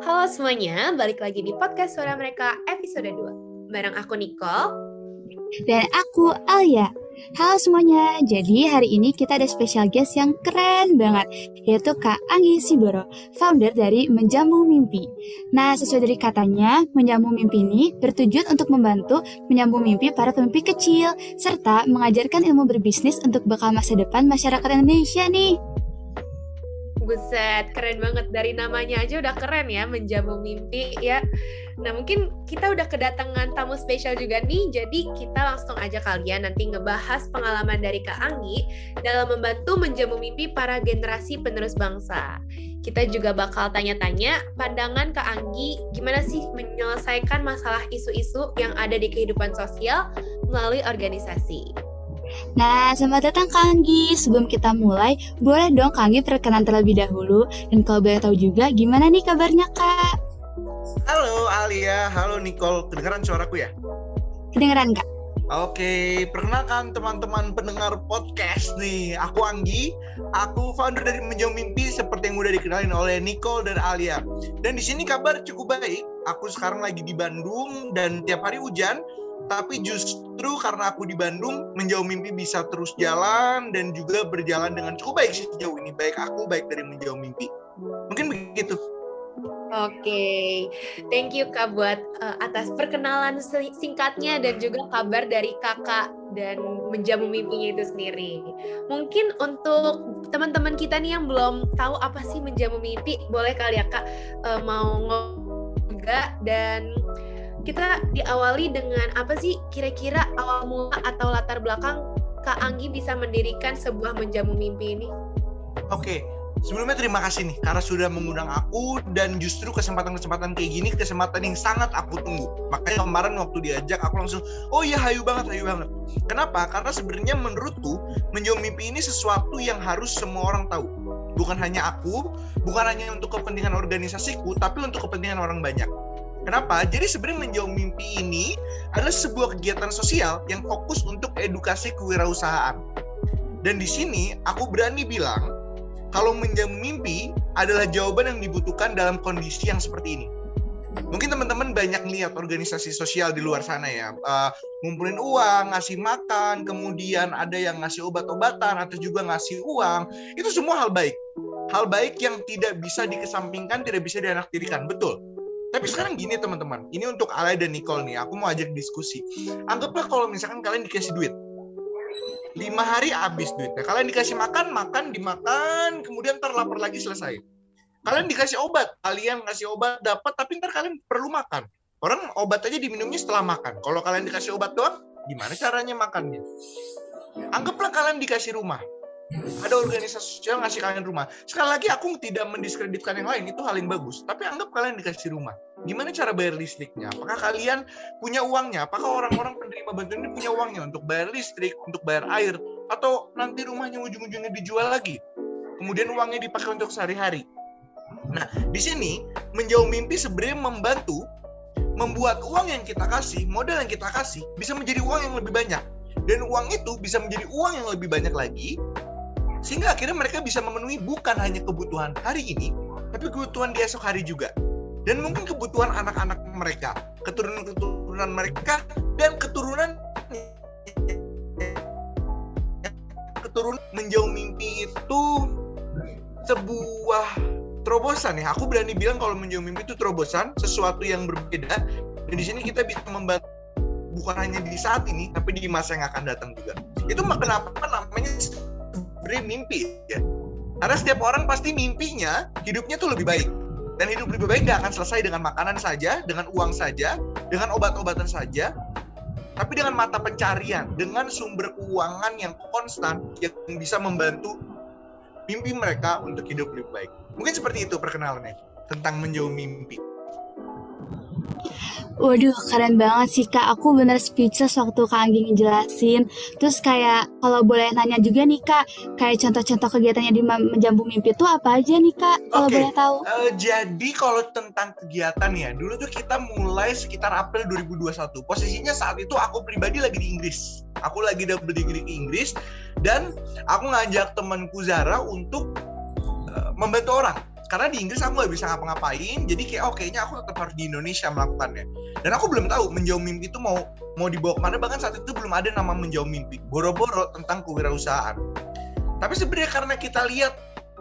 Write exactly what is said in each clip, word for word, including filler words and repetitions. Halo semuanya, balik lagi di Podcast Suara Mereka episode dua. Bareng aku Nicole dan aku Alia. Halo semuanya, jadi hari ini kita ada special guest yang keren banget, yaitu Kak Anggi Siboro, founder dari Menjamu Mimpi. Nah, sesuai dari katanya, Menjamu Mimpi ini bertujuan untuk membantu menyambung mimpi para pemimpi kecil, serta mengajarkan ilmu berbisnis untuk bakal masa depan masyarakat Indonesia nih. Buset, keren banget. Dari namanya aja udah keren ya, Menjamu Mimpi ya. Nah, mungkin kita udah kedatangan tamu spesial juga nih, jadi kita langsung aja kalian nanti ngebahas pengalaman dari Kak Anggi dalam membantu menjamu mimpi para generasi penerus bangsa. Kita juga bakal tanya-tanya pandangan Kak Anggi gimana sih menyelesaikan masalah isu-isu yang ada di kehidupan sosial melalui organisasi. Nah, selamat datang Kak Anggi. Sebelum kita mulai, boleh dong Kak Anggi perkenalan terlebih dahulu. Dan kalau boleh tahu juga, gimana nih kabarnya Kak? Halo Alia, halo Nicole. Kedengeran suaraku ya? Kedengeran Kak. Oke, perkenalkan teman-teman pendengar podcast nih. Aku Anggi, aku founder dari Menjamu Mimpi seperti yang udah dikenalin oleh Nicole dan Alia. Dan di sini kabar cukup baik. Aku sekarang lagi di Bandung dan tiap hari hujan. Tapi justru karena aku di Bandung, Menjauh Mimpi bisa terus jalan dan juga berjalan dengan cukup baik sih sejauh ini. Baik aku, baik dari Menjauh Mimpi. Mungkin begitu. Oke, okay. Thank you Kak buat uh, atas perkenalan singkatnya dan juga kabar dari kakak dan Menjamu Mimpinya itu sendiri. Mungkin untuk teman-teman kita nih yang belum tahu apa sih Menjamu Mimpi, boleh kali ya Kak uh, mau ngomong juga dan... Kita diawali dengan apa sih kira-kira awal mula atau latar belakang Kak Anggi bisa mendirikan sebuah Menjamu Mimpi ini? Oke, sebelumnya terima kasih nih karena sudah mengundang aku dan justru kesempatan-kesempatan kayak gini kesempatan yang sangat aku tunggu. Makanya kemarin waktu diajak aku langsung, oh iya hayu banget, hayu banget. Kenapa? Karena sebenarnya menurutku Menjamu Mimpi ini sesuatu yang harus semua orang tahu. Bukan hanya aku, bukan hanya untuk kepentingan organisasiku, tapi untuk kepentingan orang banyak. Kenapa? Jadi sebenarnya Menjauh Mimpi ini adalah sebuah kegiatan sosial yang fokus untuk edukasi kewirausahaan. Dan di sini aku berani bilang kalau Menjamu Mimpi adalah jawaban yang dibutuhkan dalam kondisi yang seperti ini. Mungkin teman-teman banyak lihat organisasi sosial di luar sana ya, uh, ngumpulin uang, ngasih makan, kemudian ada yang ngasih obat-obatan atau juga ngasih uang. Itu semua hal baik. Hal baik yang tidak bisa dikesampingkan, tidak bisa dianaktirikan, betul. Tapi sekarang gini teman-teman, ini untuk Alay dan Nicole nih, aku mau ajak diskusi. Anggaplah kalau misalkan kalian dikasih duit, lima hari habis duitnya. Kalian dikasih makan, makan, dimakan, kemudian ntar lapar lagi selesai. Kalian dikasih obat, kalian ngasih obat dapat, tapi ntar kalian perlu makan. Orang obat aja diminumnya setelah makan. Kalau kalian dikasih obat doang, gimana caranya makannya? Anggaplah kalian dikasih rumah. Ada organisasi sosial ngasih kalian rumah. Sekali lagi aku tidak mendiskreditkan yang lain, itu hal yang bagus. Tapi anggap kalian dikasih rumah. Gimana cara bayar listriknya? Apakah kalian punya uangnya? Apakah orang-orang penerima bantuan ini punya uangnya untuk bayar listrik, untuk bayar air, atau nanti rumahnya ujung-ujungnya dijual lagi? Kemudian uangnya dipakai untuk sehari-hari. Nah, di sini Menjauh Mimpi sebenarnya membantu membuat uang yang kita kasih, modal yang kita kasih bisa menjadi uang yang lebih banyak. Dan uang itu bisa menjadi uang yang lebih banyak lagi. Sehingga akhirnya mereka bisa memenuhi bukan hanya kebutuhan hari ini, tapi kebutuhan di esok hari juga. Dan mungkin kebutuhan anak-anak mereka, keturunan-keturunan mereka, dan keturunan keturunan Menjauh Mimpi itu sebuah terobosan ya. Aku berani bilang kalau Menjauh Mimpi itu terobosan, sesuatu yang berbeda. Dan di sini kita bisa membantu bukan hanya di saat ini, tapi di masa yang akan datang juga. Itu kenapa namanya mimpi ya. Karena setiap orang pasti mimpinya hidupnya tuh lebih baik. Dan hidup lebih baik gak akan selesai dengan makanan saja, dengan uang saja, dengan obat-obatan saja, tapi dengan mata pencarian, dengan sumber keuangan yang konstan yang bisa membantu mimpi mereka untuk hidup lebih baik. Mungkin seperti itu perkenalannya tentang Menjauh Mimpi. Waduh, keren banget sih Kak. Aku bener speechless waktu Kak Anggi ngejelasin. Terus kayak, kalau boleh nanya juga nih Kak, kayak contoh-contoh kegiatannya di Menjamu Mimpi itu apa aja nih Kak? Kalau okay. Boleh tahu. Uh, jadi kalau tentang kegiatan ya, dulu tuh kita mulai sekitar April dua ribu dua puluh satu. Posisinya saat itu aku pribadi lagi di Inggris. Aku lagi double degree ke Inggris. Dan aku ngajak temanku Zara untuk uh, membantu orang. karena di Inggris aku nggak bisa ngapa-ngapain, jadi kayak oh kayaknya aku tetap harus di Indonesia melakukannya. Dan aku belum tahu Menjauh Mimpi itu mau mau dibawa kemana, bahkan saat itu belum ada nama Menjauh Mimpi, boro-boro tentang kewirausahaan. Tapi sebenarnya karena kita lihat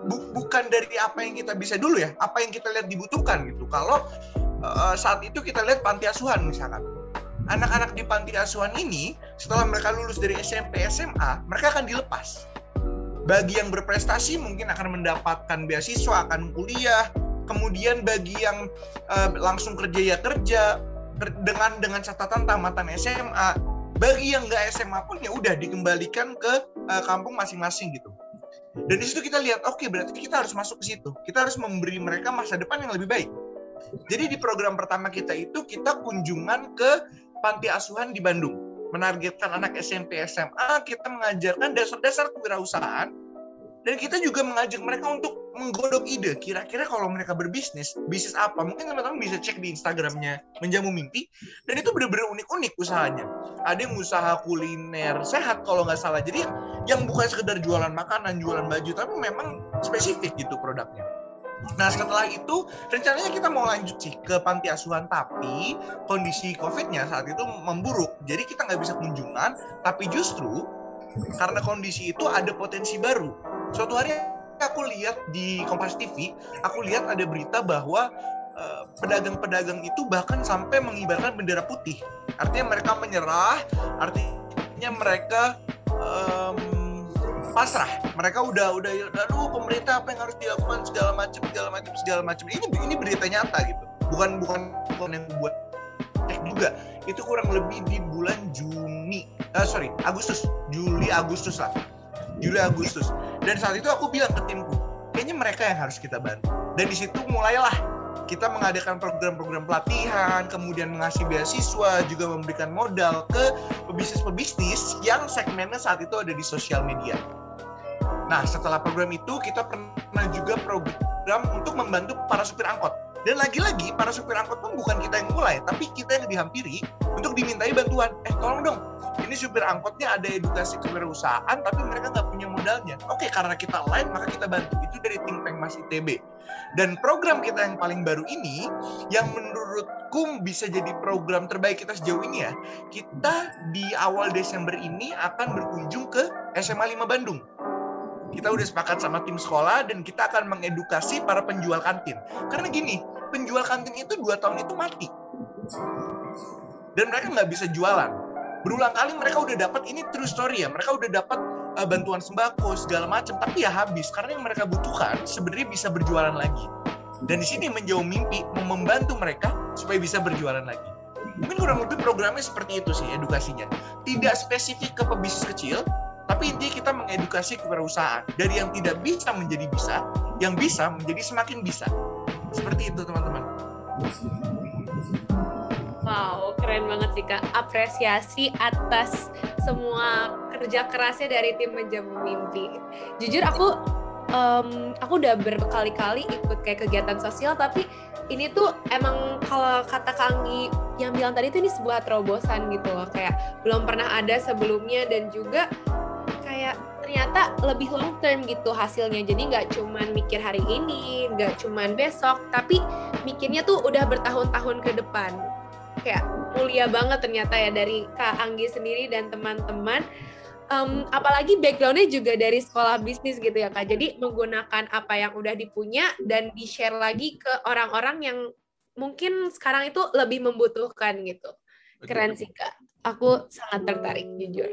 bu- bukan dari apa yang kita bisa dulu ya, apa yang kita lihat dibutuhkan gitu. Kalau uh, saat itu kita lihat Panti Asuhan misalkan, anak-anak di Panti Asuhan ini setelah mereka lulus dari S M P, S M A, mereka akan dilepas. Bagi yang berprestasi mungkin akan mendapatkan beasiswa, akan kuliah. Kemudian bagi yang uh, langsung kerja ya kerja ker- dengan dengan catatan tamatan S M A. Bagi yang nggak S M A pun ya udah dikembalikan ke uh, kampung masing-masing gitu. Dan di situ kita lihat, oke okay, berarti kita harus masuk ke situ. Kita harus memberi mereka masa depan yang lebih baik. Jadi di program pertama kita itu kita kunjungan ke Panti Asuhan di Bandung. Menargetkan anak S M P, S M A, kita mengajarkan dasar-dasar kewirausahaan, dan kita juga mengajak mereka untuk menggodok ide. Kira-kira kalau mereka berbisnis, bisnis apa? Mungkin teman-teman bisa cek di Instagramnya Menjamu Mimpi, dan itu benar-benar unik-unik usahanya. Ada yang usaha kuliner sehat kalau nggak salah. Jadi yang bukan sekedar jualan makanan, jualan baju, tapi memang spesifik gitu produknya. Nah setelah itu rencananya kita mau lanjut sih ke Panti Asuhan, tapi kondisi COVID-nya saat itu memburuk, jadi kita nggak bisa kunjungan. Tapi justru karena kondisi itu ada potensi baru. Suatu hari aku lihat di Kompas T V, aku lihat ada berita bahwa uh, pedagang-pedagang itu bahkan sampai mengibarkan bendera putih. Artinya mereka menyerah, artinya mereka um, pasrah. Mereka udah udah aduh pemerintah apa yang harus dilakukan segala macam segala macam segala macam. Ini ini berita nyata gitu. Bukan bukan bukan yang buat cek juga. Itu kurang lebih di bulan Juni. Uh, sorry, Agustus, Juli Agustus lah. Juli Agustus. Dan saat itu aku bilang ke timku, kayaknya mereka yang harus kita bantu. Dan di situ mulailah kita mengadakan program-program pelatihan, kemudian mengasih beasiswa, juga memberikan modal ke pebisnis-pebisnis yang segmennya saat itu ada di sosial media. Nah, setelah program itu, kita pernah juga program untuk membantu para supir angkot. Dan lagi-lagi, para supir angkot pun bukan kita yang mulai, tapi kita yang dihampiri untuk dimintai bantuan. Eh, tolong dong, ini supir angkotnya ada edukasi kewirausahaan, tapi mereka nggak punya modalnya. Oke, karena kita lain, maka kita bantu. Itu dari Tingkeng Mas I T B. Dan program kita yang paling baru ini, yang menurutku bisa jadi program terbaik kita sejauh ini ya, kita di awal Desember ini akan berkunjung ke S M A lima Bandung. Kita udah sepakat sama tim sekolah, dan kita akan mengedukasi para penjual kantin. Karena gini, penjual kantin itu dua tahun itu mati. Dan mereka nggak bisa jualan. Berulang kali mereka udah dapat, ini true story ya, mereka udah dapat uh, bantuan sembako segala macam, tapi ya habis karena yang mereka butuhkan sebenarnya bisa berjualan lagi. Dan di sini Menjauh Mimpi membantu mereka supaya bisa berjualan lagi. Mungkin kurang lebih programnya seperti itu sih edukasinya. Tidak spesifik ke pebisnis kecil, tapi intinya kita mengedukasi kewirausahaan dari yang tidak bisa menjadi bisa, yang bisa menjadi semakin bisa. Seperti itu teman-teman. Wow, keren banget sih Kak. Apresiasi atas semua kerja kerasnya dari tim Menjamu Mimpi. Jujur aku um, aku udah berkali-kali ikut kayak kegiatan sosial, tapi ini tuh emang kalau kata Kak Anggi yang bilang tadi tuh ini sebuah terobosan gitu loh, kayak belum pernah ada sebelumnya, dan juga kayak ternyata lebih long term gitu hasilnya. Jadi nggak cuman mikir hari ini, nggak cuman besok, tapi mikirnya tuh udah bertahun-tahun ke depan. Kayak mulia banget ternyata ya dari Kak Anggi sendiri dan teman-teman. Um, apalagi backgroundnya juga dari sekolah bisnis gitu ya Kak. Jadi menggunakan apa yang udah dipunya dan di-share lagi ke orang-orang yang mungkin sekarang itu lebih membutuhkan gitu. Keren sih Kak. Aku sangat tertarik jujur.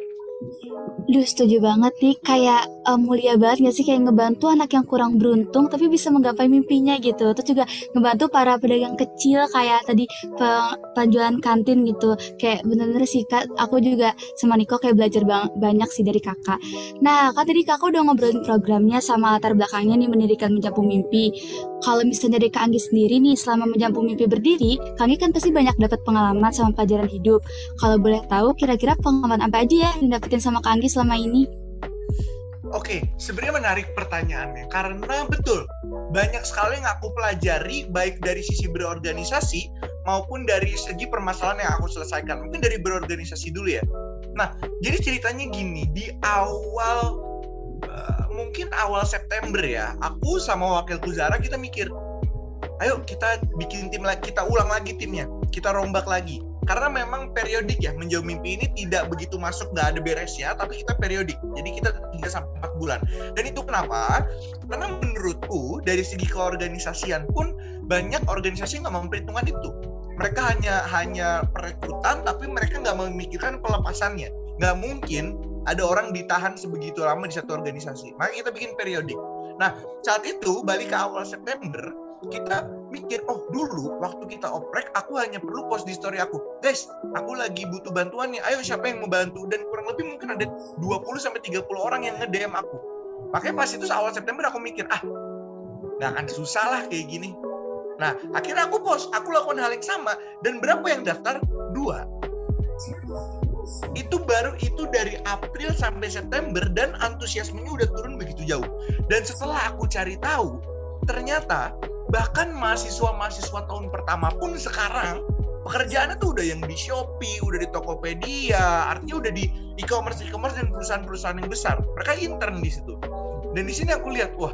Duh, setuju banget nih, kayak um, mulia banget gak sih, kayak ngebantu anak yang kurang beruntung tapi bisa menggapai mimpinya gitu. Terus juga ngebantu para pedagang kecil kayak tadi pe- penjualan kantin gitu. Kayak bener-bener sih Kak, aku juga sama Niko kayak belajar bang- banyak sih dari Kakak. Nah Kak, tadi Kakak udah ngobrolin programnya sama latar belakangnya nih mendirikan Menjamu Mimpi. Kalau misalnya dari Kak Anggi sendiri nih, selama Menjamu Mimpi berdiri, Kak Anggi kan pasti banyak dapat pengalaman sama pelajaran hidup. Kalau boleh tahu kira-kira pengalaman apa aja ya yang dapat sama Kak Anggi selama ini? Oke, sebenarnya menarik pertanyaannya, karena betul banyak sekali yang aku pelajari, baik dari sisi berorganisasi maupun dari segi permasalahan yang aku selesaikan. Mungkin dari berorganisasi dulu ya. Nah, jadi ceritanya gini, di awal uh, mungkin awal September ya, aku sama wakilku Zara kita mikir, ayo kita bikin tim lagi, kita ulang lagi timnya, kita rombak lagi. Karena memang periodik ya, Menjauh Mimpi ini tidak begitu masuk, nggak ada beresnya, tapi kita periodik. Jadi kita tiga sampai empat bulan. Dan itu kenapa? Karena menurutku dari segi keorganisasian pun banyak organisasi nggak memperhitungkan itu. Mereka hanya hanya perekrutan, tapi mereka nggak memikirkan pelepasannya. Nggak mungkin ada orang ditahan sebegitu lama di satu organisasi. Makanya kita bikin periodik. Nah, saat itu balik ke awal September, kita mikir, oh dulu waktu kita oprek aku hanya perlu post di story aku, guys aku lagi butuh bantuan nih, ayo siapa yang mau bantu, dan kurang lebih mungkin ada dua puluh sampai tiga puluh orang yang nge-D M aku. Makanya pas itu awal September aku mikir, ah gak akan susah lah kayak gini. Nah akhirnya aku post, aku lakukan hal yang sama, dan berapa yang daftar? Dua. Itu baru itu dari April sampai September, dan antusiasmenya udah turun begitu jauh. Dan setelah aku cari tahu, ternyata bahkan mahasiswa-mahasiswa tahun pertama pun sekarang pekerjaannya tuh udah yang di Shopee, udah di Tokopedia, artinya udah di e-commerce, e-commerce dan perusahaan-perusahaan yang besar. Mereka intern di situ. Dan di sini aku lihat, wah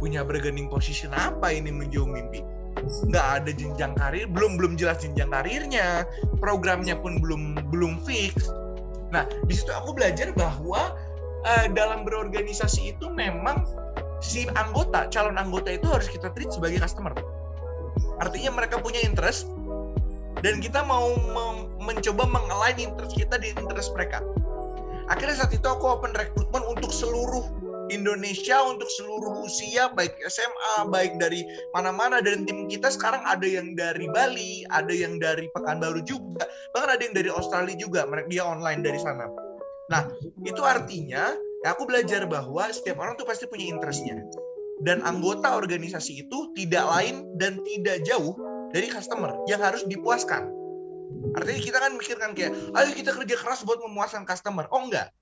punya bargaining position apa ini Menjauh Mimpi? Nggak ada jenjang karir, belum belum jelas jenjang karirnya, programnya pun belum belum fix. Nah di situ aku belajar bahwa uh, dalam berorganisasi itu memang si anggota, calon anggota itu harus kita treat sebagai customer. Artinya mereka punya interest dan kita mau mem- mencoba meng-align interest kita di interest mereka. Akhirnya saat itu aku open rekrutmen untuk seluruh Indonesia, untuk seluruh usia, baik S M A, baik dari mana-mana. Dan tim kita sekarang ada yang dari Bali, ada yang dari Pekanbaru juga, bahkan ada yang dari Australia juga, dia online dari sana. Nah, itu artinya aku belajar bahwa setiap orang tuh pasti punya interestnya. Dan anggota organisasi itu tidak lain dan tidak jauh dari customer yang harus dipuaskan. Artinya kita kan mikirkan kayak, ayo kita kerja keras buat memuaskan customer. Oh enggak.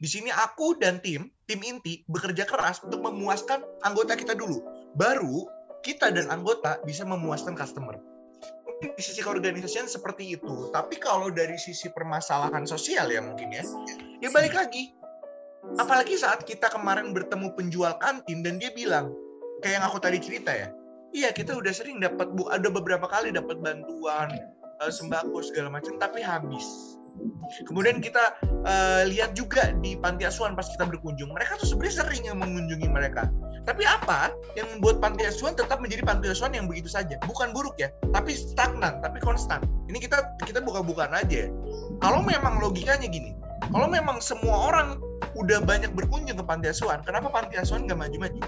Di sini aku dan tim, tim inti bekerja keras untuk memuaskan anggota kita dulu. Baru kita dan anggota bisa memuaskan customer. Di sisi keorganisasian seperti itu. Tapi kalau dari sisi permasalahan sosial ya mungkin ya, ya balik lagi. Apalagi saat kita kemarin bertemu penjual kantin dan dia bilang, kayak yang aku tadi cerita ya, iya kita udah sering dapat, bu, ada beberapa kali dapat bantuan sembako segala macam, tapi habis. Kemudian kita uh, lihat juga di Panti Asuhan pas kita berkunjung, mereka tuh sebenarnya sering yang mengunjungi mereka. Tapi apa yang membuat Panti Asuhan tetap menjadi Panti Asuhan yang begitu saja? Bukan buruk ya, tapi stagnan, tapi konstan. Ini kita kita buka-bukaan aja. Kalau memang logikanya gini, kalau memang semua orang udah banyak berkunjung ke Panti Asuhan, kenapa Panti Asuhan gak maju-maju?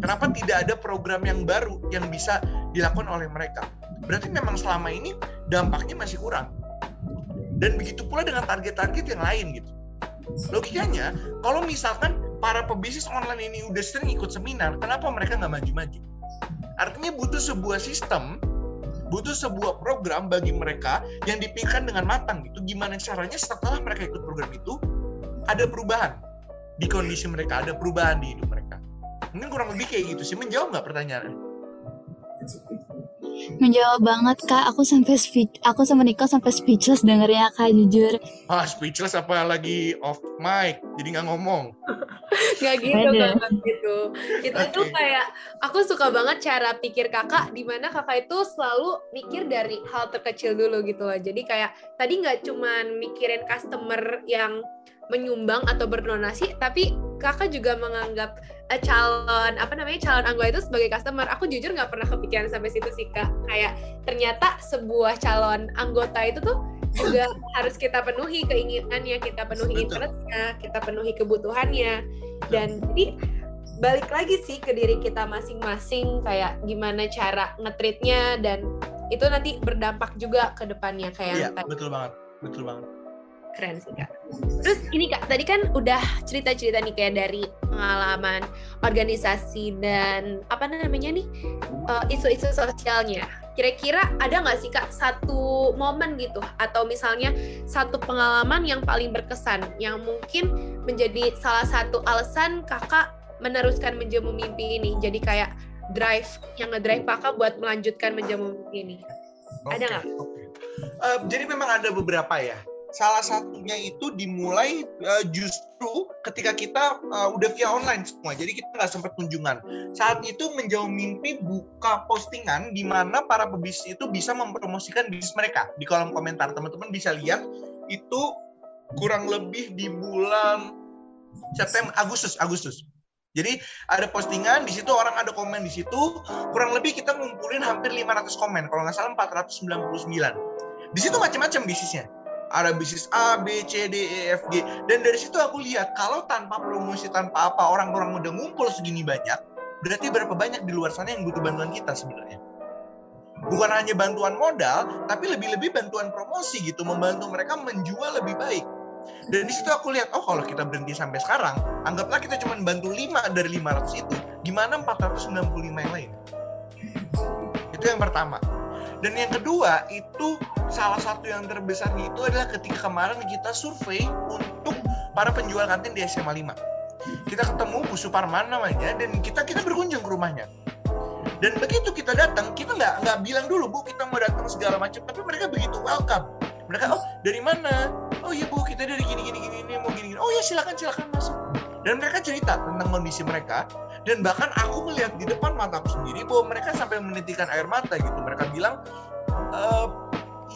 Kenapa tidak ada program yang baru yang bisa dilakukan oleh mereka? Berarti memang selama ini dampaknya masih kurang. Dan begitu pula dengan target-target yang lain gitu. Logikanya, kalau misalkan para pebisnis online ini udah sering ikut seminar, kenapa mereka gak maju-maju? Artinya butuh sebuah sistem, butuh sebuah program bagi mereka yang dipikirkan dengan matang gitu. Gimana caranya setelah mereka ikut program itu, ada perubahan di kondisi mereka, ada perubahan di hidup mereka. Mungkin kurang lebih kayak gitu sih. Menjawab nggak pertanyaannya? Menjawab banget kak. Aku sampai speech, aku sama Nicole sampai speechless dengernya kak, jujur. Ah speechless apa lagi off mic, jadi nggak ngomong. Nggak gitu, nggak gitu. Kita okay. Tuh kayak, aku suka banget cara pikir kakak, di mana kakak itu selalu mikir dari hal terkecil dulu gitu loh. Jadi kayak tadi nggak cuman mikirin customer yang menyumbang atau berdonasi, tapi kakak juga menganggap uh, calon apa namanya calon anggota itu sebagai customer. Aku jujur nggak pernah kepikiran sampai situ sih kak. Kayak ternyata sebuah calon anggota itu tuh juga harus kita penuhi keinginannya, kita penuhi interestnya, kita penuhi kebutuhannya. Dan jadi balik lagi sih ke diri kita masing-masing, kayak gimana cara ngetreatnya, dan itu nanti berdampak juga ke depannya kayak. Iya tadi. betul banget, betul banget. Keren sih kak. Terus ini kak, tadi kan udah cerita-cerita nih kayak dari pengalaman organisasi dan apa namanya nih uh, isu-isu sosialnya. Kira-kira ada nggak sih kak satu momen gitu atau misalnya satu pengalaman yang paling berkesan yang mungkin menjadi salah satu alasan kakak meneruskan Menjamu Mimpi ini? Jadi kayak drive yang ngedrive kakak buat melanjutkan Menjamu Mimpi ini. Okay. Ada nggak? Okay. Uh, jadi memang ada beberapa ya. salah satunya itu dimulai uh, justru ketika kita uh, udah via online semua, jadi kita nggak sempat kunjungan. Saat itu Menjauh Mimpi buka postingan di mana para pebisnis itu bisa mempromosikan bisnis mereka di kolom komentar. Teman-teman bisa lihat itu kurang lebih di bulan September, Agustus, Agustus. Jadi ada postingan di situ, orang ada komen di situ, kurang lebih kita ngumpulin hampir lima ratus komen, kalau nggak salah empat ratus sembilan puluh sembilan. Di situ macam-macam bisnisnya. Ada bisnis A, B, C, D, E, F, G. Dan dari situ aku lihat, kalau tanpa promosi, tanpa apa, orang-orang udah ngumpul segini banyak, berarti berapa banyak di luar sana yang butuh bantuan kita sebenarnya. Bukan hanya bantuan modal, tapi lebih-lebih bantuan promosi gitu, membantu mereka menjual lebih baik. Dan di situ aku lihat, oh kalau kita berhenti sampai sekarang, anggaplah kita cuma bantu lima dari lima ratus itu, gimana empat ratus sembilan puluh lima yang lain? Itu yang pertama. Dan yang kedua, itu salah satu yang terbesarnya itu adalah ketika kemarin kita survei untuk para penjual kantin di S M A lima. Kita ketemu Bu Suparmana namanya, dan kita kita berkunjung ke rumahnya. Dan begitu kita datang, kita nggak nggak bilang dulu, Bu, kita mau datang segala macam, tapi mereka begitu welcome. Mereka, oh dari mana? Oh iya Bu, kita dari gini gini gini mau gini gini. Oh ya silakan silakan masuk. Dan mereka cerita tentang kondisi mereka. Dan bahkan aku melihat di depan mataku sendiri bahwa mereka sampai menitikkan air mata gitu. Mereka bilang,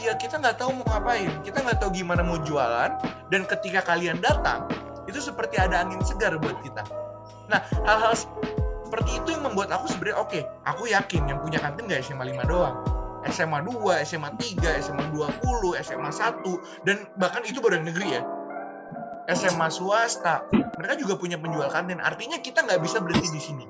iya e, kita nggak tahu mau ngapain, kita nggak tahu gimana mau jualan. Dan ketika kalian datang, itu seperti ada angin segar buat kita. Nah, hal-hal seperti itu yang membuat aku sebenarnya oke, okay, aku yakin yang punya kantin nggak S M A lima doang, S M A dua, S M A tiga, S M A dua puluh, S M A satu, dan bahkan itu baru yang negeri ya. S M A swasta, mereka juga punya penjual kantin. Artinya kita nggak bisa berhenti di sini,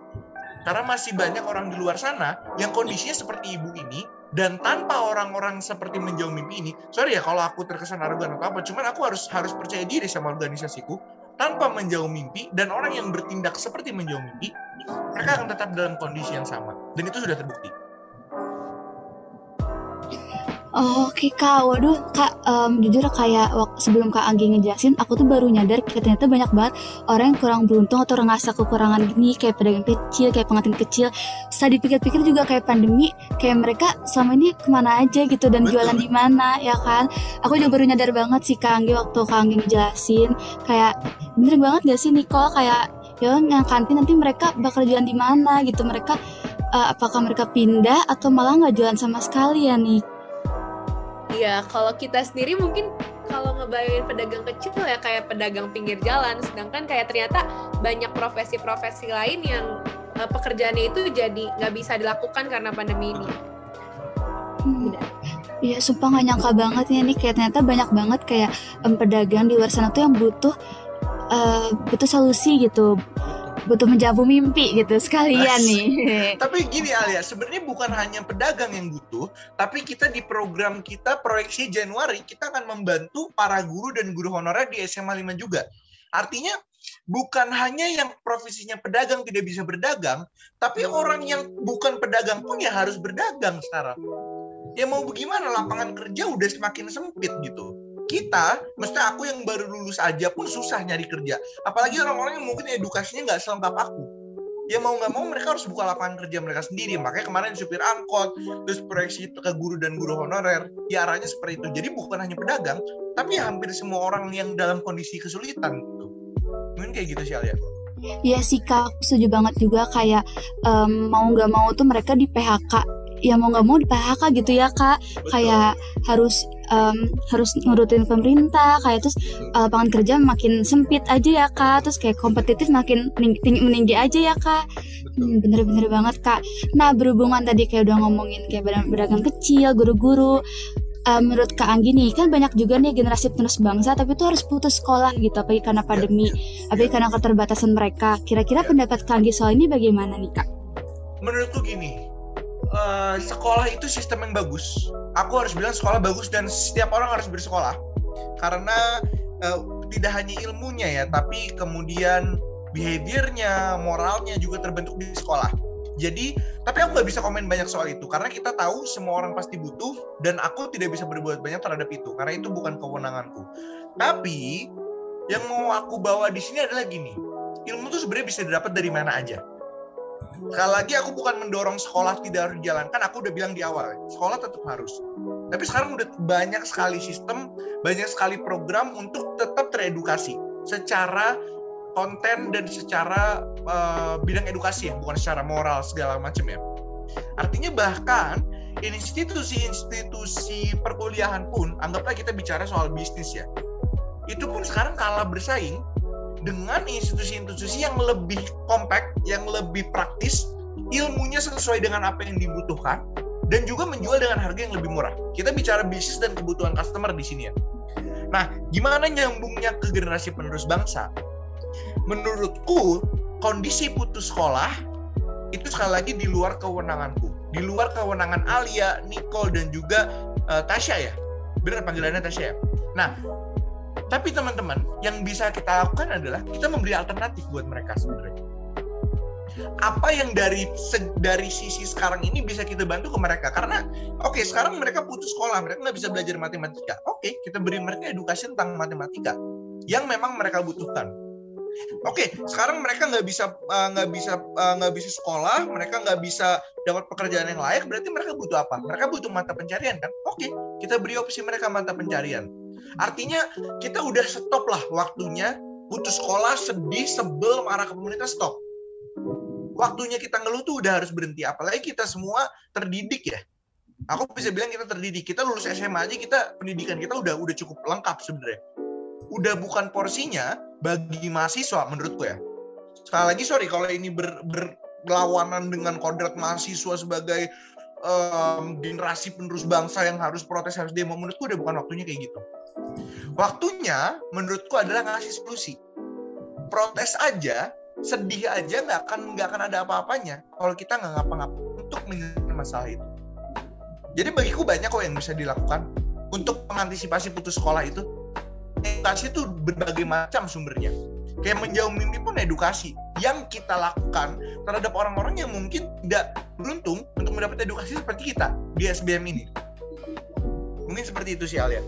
karena masih banyak orang di luar sana yang kondisinya seperti ibu ini, dan tanpa orang-orang seperti Menjauh Mimpi ini, sorry ya kalau aku terkesan arogan atau apa, cuman aku harus harus percaya diri sama organisasiku. Tanpa Menjauh Mimpi dan orang yang bertindak seperti Menjauh Mimpi, mereka akan tetap dalam kondisi yang sama, dan itu sudah terbukti. Oke Kak, waduh Kak, um, jujur kayak sebelum Kak Anggi ngejelasin, aku tuh baru nyadar ternyata banyak banget orang yang kurang beruntung atau ngerasa kekurangan gini, kayak pedagang kecil, kayak pengantin kecil. Setelah dipikir-pikir juga kayak pandemi, kayak mereka selama ini kemana aja gitu dan betul, jualan di mana, ya kan? Aku juga baru nyadar banget sih Kak Anggi waktu Kak Anggi ngejelasin, kayak bener banget gak sih Nicole, kayak ya yang kantin nanti mereka bakal jualan di mana gitu, mereka uh, apakah mereka pindah atau malah nggak jualan sama sekali ya nih? Ya, kalau kita sendiri mungkin kalau ngebayangin pedagang kecil ya kayak pedagang pinggir jalan, sedangkan kayak ternyata banyak profesi-profesi lain yang uh, pekerjaannya itu jadi nggak bisa dilakukan karena pandemi ini. Hmm. Iya, sumpah nggak nyangka banget ya nih, kayak ternyata banyak banget kayak um, pedagang di luar sana tuh yang butuh uh, butuh solusi gitu, butuh menjamu mimpi gitu sekalian nih. Tapi gini Alia, sebenarnya bukan hanya pedagang yang butuh, tapi kita di program kita proyeksi Januari kita akan membantu para guru dan guru honorer di S M A lima juga. Artinya bukan hanya yang profesinya pedagang tidak bisa berdagang, tapi orang yang bukan pedagang pun ya harus berdagang sekarang. Ya mau bagaimana, lapangan kerja udah semakin sempit gitu. Kita, mesti aku yang baru lulus aja pun susah nyari kerja. Apalagi orang-orang yang mungkin edukasinya nggak selengkap aku. Ya mau nggak mau mereka harus buka lapangan kerja mereka sendiri. Makanya kemarin supir angkot, terus proyeksi ke guru dan guru honorer. Ya arahnya seperti itu. Jadi bukan hanya pedagang, tapi ya hampir semua orang yang dalam kondisi kesulitan gitu. Mungkin kayak gitu sih Alia. Iya sih Kak, aku setuju banget juga kayak um, mau nggak mau tuh mereka di P H K. Ya mau nggak mau di P H K gitu ya Kak. Betul. Kayak harus um, harus nurutin pemerintah, kayak terus lapangan uh, kerja makin sempit aja ya Kak, terus kayak kompetitif makin tinggi meninggi aja ya Kak. Hmm, bener-bener banget Kak. Nah berhubungan tadi kayak udah ngomongin kayak pedagang kecil, guru-guru, uh, menurut Kak Anggi nih kan banyak juga nih generasi penerus bangsa tapi tuh harus putus sekolah gitu, apalagi karena pandemi, apalagi karena keterbatasan mereka. Kira-kira pendapat Kak Anggi soal ini bagaimana nih Kak? Menurutku gini, Uh, sekolah itu sistem yang bagus. Aku harus bilang sekolah bagus dan setiap orang harus bersekolah. Karena uh, tidak hanya ilmunya ya, tapi kemudian behaviornya, moralnya juga terbentuk di sekolah. Jadi, tapi aku gak bisa komen banyak soal itu karena kita tahu semua orang pasti butuh dan aku tidak bisa berbuat banyak terhadap itu karena itu bukan kewenanganku. Tapi yang mau aku bawa di sini adalah gini, ilmu itu sebenarnya bisa didapat dari mana aja. Sekali lagi aku bukan mendorong sekolah tidak harus dijalankan, aku udah bilang di awal, sekolah tetap harus. Tapi sekarang udah banyak sekali sistem, banyak sekali program untuk tetap teredukasi secara konten dan secara uh, bidang edukasi ya, bukan secara moral segala macam ya. Artinya bahkan institusi-institusi perkuliahan pun, anggaplah kita bicara soal bisnis ya, itu pun sekarang kalah bersaing dengan institusi-institusi yang lebih compact, yang lebih praktis, ilmunya sesuai dengan apa yang dibutuhkan, dan juga menjual dengan harga yang lebih murah. Kita bicara bisnis dan kebutuhan customer di sini ya. Nah, gimana nyambungnya ke generasi penerus bangsa? Menurutku, kondisi putus sekolah itu sekali lagi di luar kewenanganku, di luar kewenangan Alia, Nicole, dan juga uh, Tasya ya. Benar panggilannya Tasya ya? Nah, tapi teman-teman, yang bisa kita lakukan adalah kita memberi alternatif buat mereka sebenarnya. Apa yang dari dari sisi sekarang ini bisa kita bantu ke mereka? Karena oke, okay, sekarang mereka putus sekolah, mereka nggak bisa belajar matematika. Oke, okay, kita beri mereka edukasi tentang matematika yang memang mereka butuhkan. Oke, okay, sekarang mereka nggak bisa nggak uh, bisa nggak uh, bisa sekolah, mereka nggak bisa dapat pekerjaan yang layak. Berarti mereka butuh apa? Mereka butuh mata pencarian kan? Oke, okay, kita beri opsi mereka mata pencarian. Artinya kita udah stop lah waktunya putus sekolah, sedih, sebel, marah ke pemerintah, stop. Waktunya kita ngeluh tuh udah harus berhenti. Apalagi kita semua terdidik ya. Aku bisa bilang kita terdidik. Kita lulus S M A aja, kita pendidikan kita udah udah cukup lengkap sebenarnya. Udah bukan porsinya bagi mahasiswa menurutku ya. Sekali lagi sorry kalau ini ber, berlawanan dengan kodrat mahasiswa sebagai um, generasi penerus bangsa yang harus protes, harus demo. Menurutku udah bukan waktunya kayak gitu. Waktunya menurutku adalah ngasih solusi. Protes aja, sedih aja nggak akan nggak akan ada apa-apanya kalau kita nggak ngapa-ngapain untuk menyelesaikan masalah itu. Jadi bagiku banyak kok yang bisa dilakukan untuk mengantisipasi putus sekolah itu. Edukasi itu berbagai macam sumbernya. Kayak Menjauh Mimpi pun edukasi yang kita lakukan terhadap orang-orang yang mungkin tidak beruntung untuk mendapat edukasi seperti kita di S B M ini. Mungkin seperti itu sih Alia.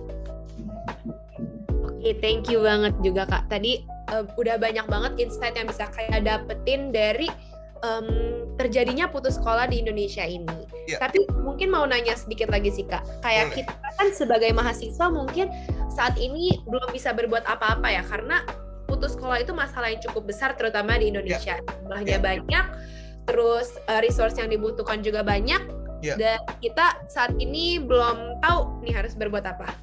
Oke, thank you banget juga Kak. Tadi Uh, udah banyak banget insight yang bisa kayak dapetin dari um, terjadinya putus sekolah di Indonesia ini. Yeah. Tapi mungkin mau nanya sedikit lagi sih Kak. Kayak Boleh. Kita kan sebagai mahasiswa mungkin saat ini belum bisa berbuat apa-apa ya, karena putus sekolah itu masalah yang cukup besar terutama di Indonesia. Yeah. Jumlahnya yeah. banyak, terus uh, resource yang dibutuhkan juga banyak, yeah. dan kita saat ini belum tahu nih harus berbuat apa.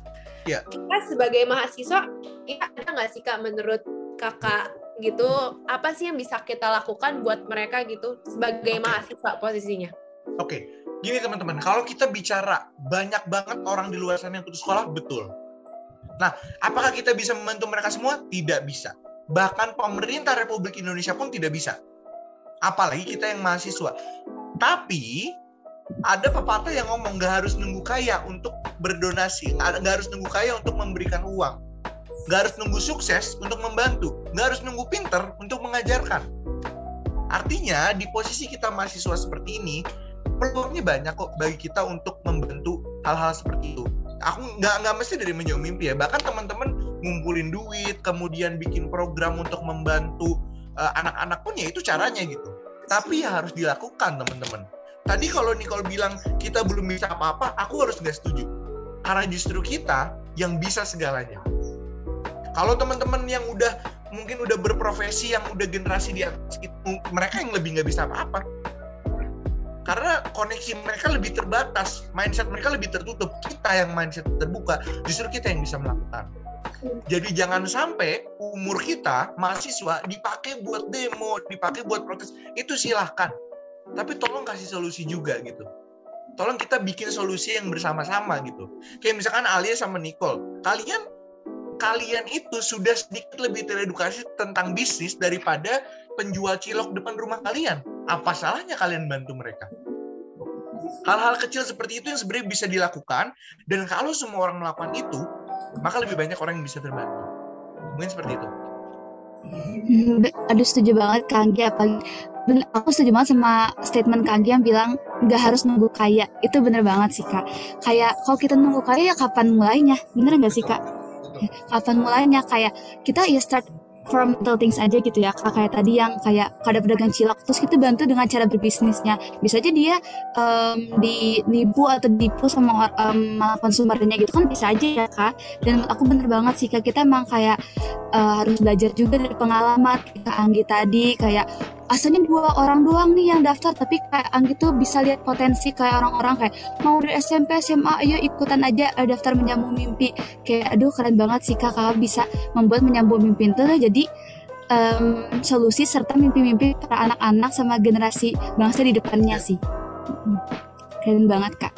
Yeah. Kita sebagai mahasiswa, kita ada nggak sih Kak menurut Kakak gitu, apa sih yang bisa kita lakukan buat mereka gitu sebagai okay. mahasiswa posisinya? Oke, okay. Gini teman-teman, kalau kita bicara banyak banget orang di luar sana yang putus sekolah, betul. Nah, apakah kita bisa membantu mereka semua? Tidak bisa. Bahkan pemerintah Republik Indonesia pun tidak bisa. Apalagi kita yang mahasiswa. Tapi ada pepatah yang ngomong gak harus nunggu kaya untuk berdonasi, gak harus nunggu kaya untuk memberikan uang. Nggak harus nunggu sukses untuk membantu. Nggak harus nunggu pinter untuk mengajarkan. Artinya, di posisi kita mahasiswa seperti ini, peluangnya banyak kok bagi kita untuk membantu hal-hal seperti itu. Aku nggak, nggak mesti dari Menjauh Mimpi ya. Bahkan teman-teman ngumpulin duit, kemudian bikin program untuk membantu uh, anak-anak pun ya itu caranya gitu. Tapi ya harus dilakukan teman-teman. Tadi kalau Nicole bilang kita belum bisa apa-apa, aku harus nggak setuju. Karena justru kita yang bisa segalanya. Kalau teman-teman yang udah mungkin udah berprofesi, yang udah generasi di atas itu, mereka yang lebih nggak bisa apa-apa. Karena koneksi mereka lebih terbatas, mindset mereka lebih tertutup. Kita yang mindset terbuka, justru kita yang bisa melakukan. Jadi jangan sampai umur kita, mahasiswa, dipakai buat demo, dipakai buat protes. Itu silahkan. Tapi tolong kasih solusi juga gitu. Tolong kita bikin solusi yang bersama-sama gitu. Kayak misalkan Alia sama Nicole, kalian kalian itu sudah sedikit lebih teredukasi tentang bisnis daripada penjual cilok depan rumah kalian. Apa salahnya kalian bantu mereka? Hal-hal kecil seperti itu yang sebenarnya bisa dilakukan, dan kalau semua orang melakukan itu, maka lebih banyak orang yang bisa terbantu. Mungkin seperti itu. Aduh, setuju banget Kak Anggi. Dan aku setuju banget sama statement Kak Anggi yang bilang gak harus nunggu kaya. Itu bener banget sih Kak. Kayak kalau kita nunggu kaya ya kapan mulainya? Bener gak sih Kak? Kapan mulainya, kayak kita ya start fundamental things aja gitu ya Kak, kayak tadi yang kayak ada pedagang cilok terus kita bantu dengan cara berbisnisnya, bisa aja dia um, dinipu atau ditipu sama um, konsumernya gitu kan, bisa aja ya Kak. Dan aku bener banget sih Kak, kita emang kayak uh, harus belajar juga dari pengalaman Kak Anggi tadi, kayak asalnya dua orang doang nih yang daftar, tapi kayak Anggi tuh bisa lihat potensi kayak orang-orang kayak mau dari S M P, S M A, ayo ikutan aja daftar Menjamu Mimpi. Kayak aduh keren banget sih Kak, Kakak bisa membuat Menjamu Mimpi itu jadi um, solusi serta mimpi-mimpi para anak-anak sama generasi bangsa di depannya sih. Keren banget Kak.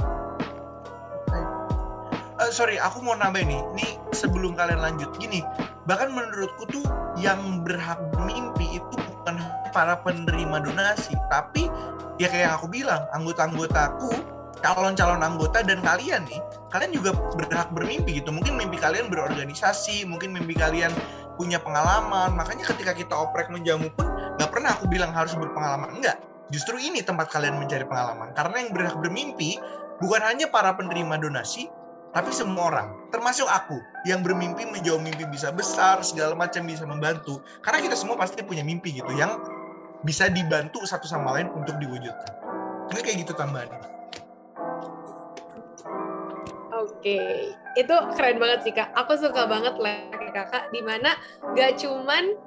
Uh, sorry, aku mau nambahin nih. Nih sebelum kalian lanjut gini, bahkan menurutku tuh yang berhak mimpi itu bukan para penerima donasi, tapi ya kayak yang aku bilang, anggota-anggotaku, calon-calon anggota dan kalian nih, kalian juga berhak bermimpi gitu. Mungkin mimpi kalian berorganisasi, mungkin mimpi kalian punya pengalaman. Makanya ketika kita oprek menjamu pun gak pernah aku bilang harus berpengalaman, enggak. Justru ini tempat kalian mencari pengalaman, karena yang berhak bermimpi bukan hanya para penerima donasi, tapi semua orang, termasuk aku, yang bermimpi menjauh mimpi bisa besar, segala macam bisa membantu. Karena kita semua pasti punya mimpi gitu, yang bisa dibantu satu sama lain untuk diwujudkan. Ini kayak gitu tambahannya. Oke, itu keren banget sih Kak. Aku suka banget lah Kakak, dimana gak cuman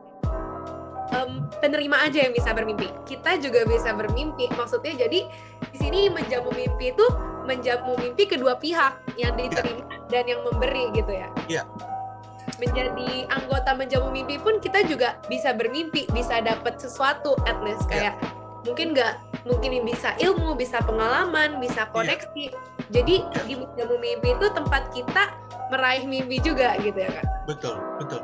um, penerima aja yang bisa bermimpi. Kita juga bisa bermimpi. Maksudnya jadi di sini menjamu mimpi itu menjamu mimpi kedua pihak, yang diterima ya, dan yang memberi gitu ya. Iya. Menjadi anggota menjamu mimpi pun kita juga bisa bermimpi, bisa dapat sesuatu at least kayak yeah. mungkin nggak mungkin bisa ilmu, bisa pengalaman, bisa koneksi. Yeah. Jadi yeah. di menjamu mimpi itu tempat kita meraih mimpi juga gitu ya Kak. Betul, betul.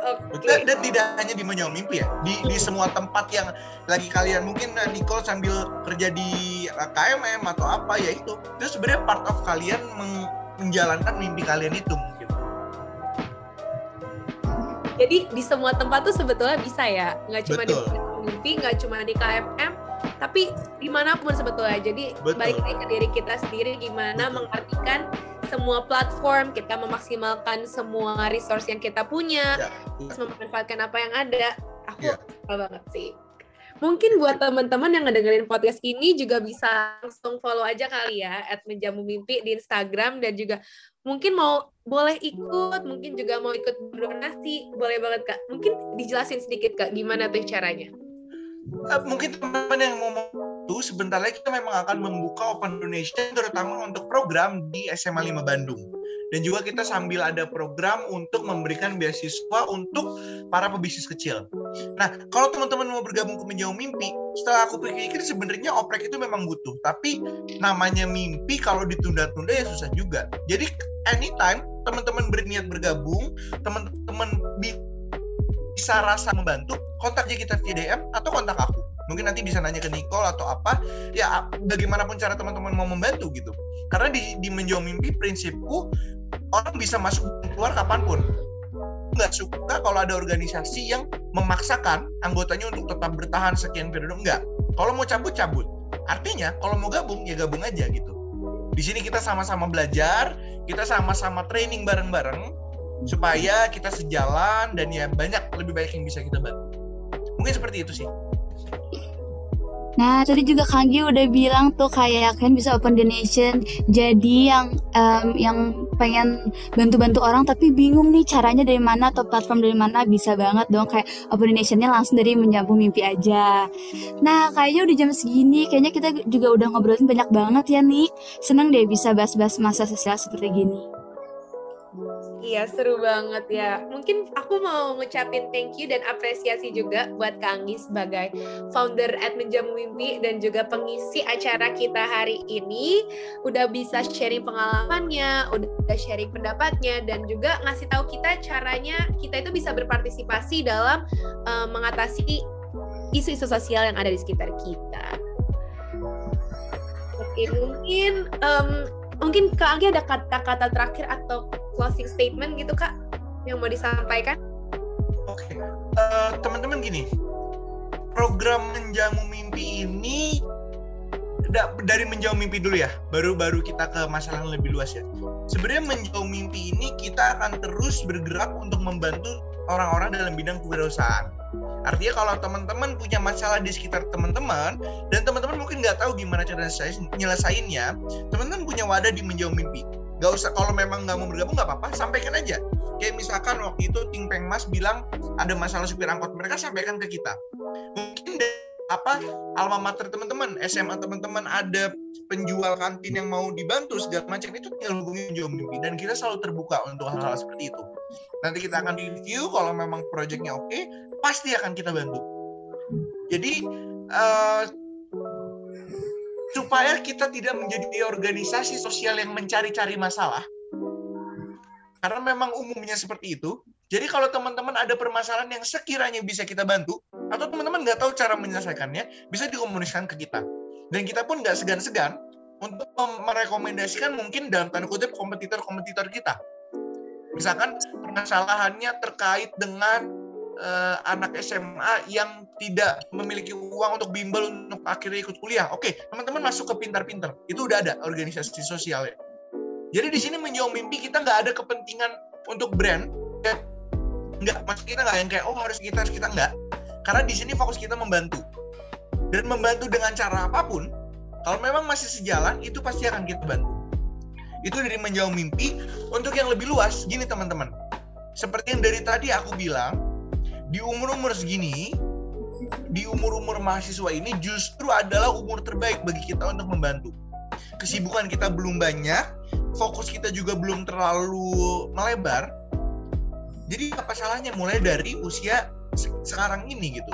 Okay. Dan, dan tidak hanya di menjamu mimpi ya, di, di semua tempat yang lagi kalian mungkin Nicole sambil kerja di K M M atau apa ya itu, itu sebenarnya part of kalian meng, menjalankan mimpi kalian itu. Jadi di semua tempat tuh sebetulnya bisa ya, nggak cuma di mimpi, nggak cuma di K M M, tapi dimanapun sebetulnya. Jadi balik lagi ke diri kita sendiri, gimana Betul. mengartikan semua platform, kita memaksimalkan semua resource yang kita punya, ya, ya. memanfaatkan apa yang ada. Aku ya. suka banget sih. Mungkin buat teman-teman yang ngedengerin podcast ini juga bisa langsung follow aja kali ya at Menjamu Mimpi di Instagram, dan juga mungkin mau boleh ikut, mungkin juga mau ikut berdonasi, boleh banget Kak. Mungkin dijelasin sedikit Kak, gimana tuh caranya? Uh, mungkin teman-teman yang mau itu sebentar lagi kita memang akan membuka open donation terutama untuk program di S M A lima Bandung. Dan juga kita sambil ada program untuk memberikan beasiswa untuk para pebisnis kecil. Nah, kalau teman-teman mau bergabung ke Menjauh Mimpi, setelah aku pikir-pikir sebenarnya oprek itu memang butuh. Tapi namanya mimpi kalau ditunda-tunda ya susah juga. Jadi anytime teman-teman berniat bergabung, teman-teman bisa rasa membantu, kontak aja kita via D M atau kontak aku. Mungkin nanti bisa nanya ke Nicole atau apa, ya bagaimanapun cara teman-teman mau membantu gitu. Karena di, di menjauh mimpi prinsipku, orang bisa masuk dan keluar kapanpun. Nggak suka kalau ada organisasi yang memaksakan anggotanya untuk tetap bertahan sekian periode, enggak. Kalau mau cabut, cabut. Artinya, kalau mau gabung, ya gabung aja gitu. Di sini kita sama-sama belajar, kita sama-sama training bareng-bareng, supaya kita sejalan dan ya banyak, lebih banyak yang bisa kita bantu. Mungkin seperti itu sih. Nah, tadi juga Kang Gi udah bilang tuh kayak kan bisa open donation. Jadi yang um, yang pengen bantu-bantu orang tapi bingung nih caranya dari mana atau platform dari mana, bisa banget dong kayak open donation-nya langsung dari Menjamu Mimpi aja. Nah, kayaknya udah jam segini, kayaknya kita juga udah ngobrolin banyak banget ya nih. Seneng deh bisa bahas-bahas masa sosial seperti gini. Iya, seru banget ya. Mungkin aku mau ngucapin thank you dan apresiasi juga buat Kak Anggi sebagai founder at Menjamu Mimpi dan juga pengisi acara kita hari ini. Udah bisa sharing pengalamannya, udah sharing pendapatnya, dan juga ngasih tahu kita caranya kita itu bisa berpartisipasi dalam uh, mengatasi isu-isu sosial yang ada di sekitar kita. Oke, mungkin um, mungkin Kak Anggi ada kata-kata terakhir atau closing statement gitu Kak yang mau disampaikan? Oke, okay. uh, teman-teman gini, program Menjamu Mimpi ini da- dari Menjauh Mimpi dulu ya, baru-baru kita ke masalah yang lebih luas ya. Sebenarnya Menjauh Mimpi ini kita akan terus bergerak untuk membantu orang-orang dalam bidang kewirausahaan. Artinya kalau teman-teman punya masalah di sekitar teman-teman dan teman-teman mungkin nggak tahu gimana cara nyelesainnya, teman-teman punya wadah di Menjauh Mimpi. Gak usah, kalau memang nggak mau bergabung nggak apa-apa, sampaikan aja. Kayak misalkan waktu itu Tingkeng Mas bilang ada masalah supir angkot mereka, sampaikan ke kita. Mungkin dari apa alma mater teman-teman, S M A teman-teman ada penjual kantin yang mau dibantu segala macam, itu tinggal hubungi Menjauh Mimpi, dan kita selalu terbuka untuk hal-hal seperti itu. Nanti kita akan review, kalau memang proyeknya oke, okay, pasti akan kita bantu. Jadi uh, supaya kita tidak menjadi organisasi sosial yang mencari-cari masalah, karena memang umumnya seperti itu. Jadi kalau teman-teman ada permasalahan yang sekiranya bisa kita bantu, atau teman-teman nggak tahu cara menyelesaikannya, bisa dikomunikasikan ke kita. Dan kita pun nggak segan-segan untuk merekomendasikan mungkin dalam tanda kutip kompetitor-kompetitor kita. Misalkan permasalahannya terkait dengan eh, anak S M A yang tidak memiliki uang untuk bimbel untuk akhirnya ikut kuliah. Oke, teman-teman masuk ke Pintar-Pintar. Itu udah ada organisasi sosialnya. Jadi di sini Menjauh Mimpi kita nggak ada kepentingan untuk brand. Enggak, maksud kita enggak yang kayak oh harus kita harus kita enggak. Karena di sini fokus kita membantu. Dan membantu dengan cara apapun, kalau memang masih sejalan itu pasti akan kita bantu. Itu dari Menjauh Mimpi. Untuk yang lebih luas, gini teman-teman. Seperti yang dari tadi aku bilang, di umur-umur segini, di umur-umur mahasiswa ini justru adalah umur terbaik bagi kita untuk membantu. Kesibukan kita belum banyak, fokus kita juga belum terlalu melebar. Jadi apa salahnya mulai dari usia sekarang ini gitu.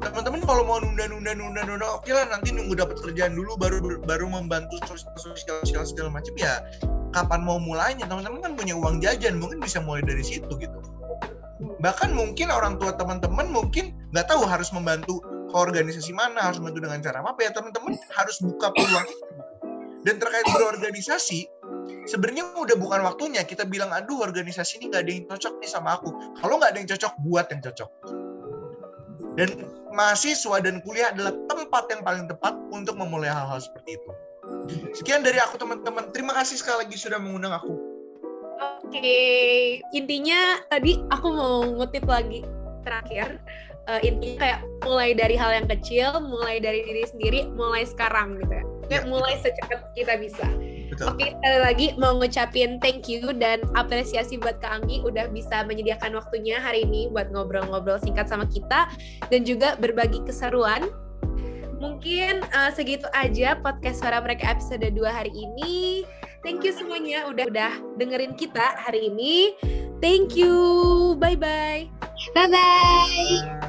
Teman-teman kalau mau nunda-nunda-nunda-nunda, oke lah nanti nunggu dapat kerjaan dulu baru baru membantu sosial-sosial segala macam ya. Kapan mau mulainya? Teman-teman kan punya uang jajan, mungkin bisa mulai dari situ gitu. Bahkan mungkin orang tua teman-teman mungkin nggak tahu harus membantu ke organisasi mana, harus membantu dengan cara apa ya teman-teman harus buka peluang. Dan terkait berorganisasi, sebenarnya udah bukan waktunya kita bilang aduh organisasi ini nggak ada yang cocok nih sama aku. Kalau nggak ada yang cocok, buat yang cocok. Dan mahasiswa dan kuliah adalah tempat yang paling tepat untuk memulai hal-hal seperti itu. Sekian dari aku teman-teman. Terima kasih sekali lagi sudah mengundang aku. Oke, intinya tadi aku mau ngutip lagi terakhir. Uh, intinya kayak mulai dari hal yang kecil, mulai dari diri sendiri, mulai sekarang gitu ya. Ya, mulai secepat kita bisa. Betul. Oke, sekali lagi mau ngucapin thank you dan apresiasi buat Kak Anggi udah bisa menyediakan waktunya hari ini buat ngobrol-ngobrol singkat sama kita dan juga berbagi keseruan. Mungkin uh, segitu aja podcast Suara Mereka episode dua hari ini. Thank you semuanya udah udah dengerin kita hari ini. Thank you. Bye-bye. Bye-bye.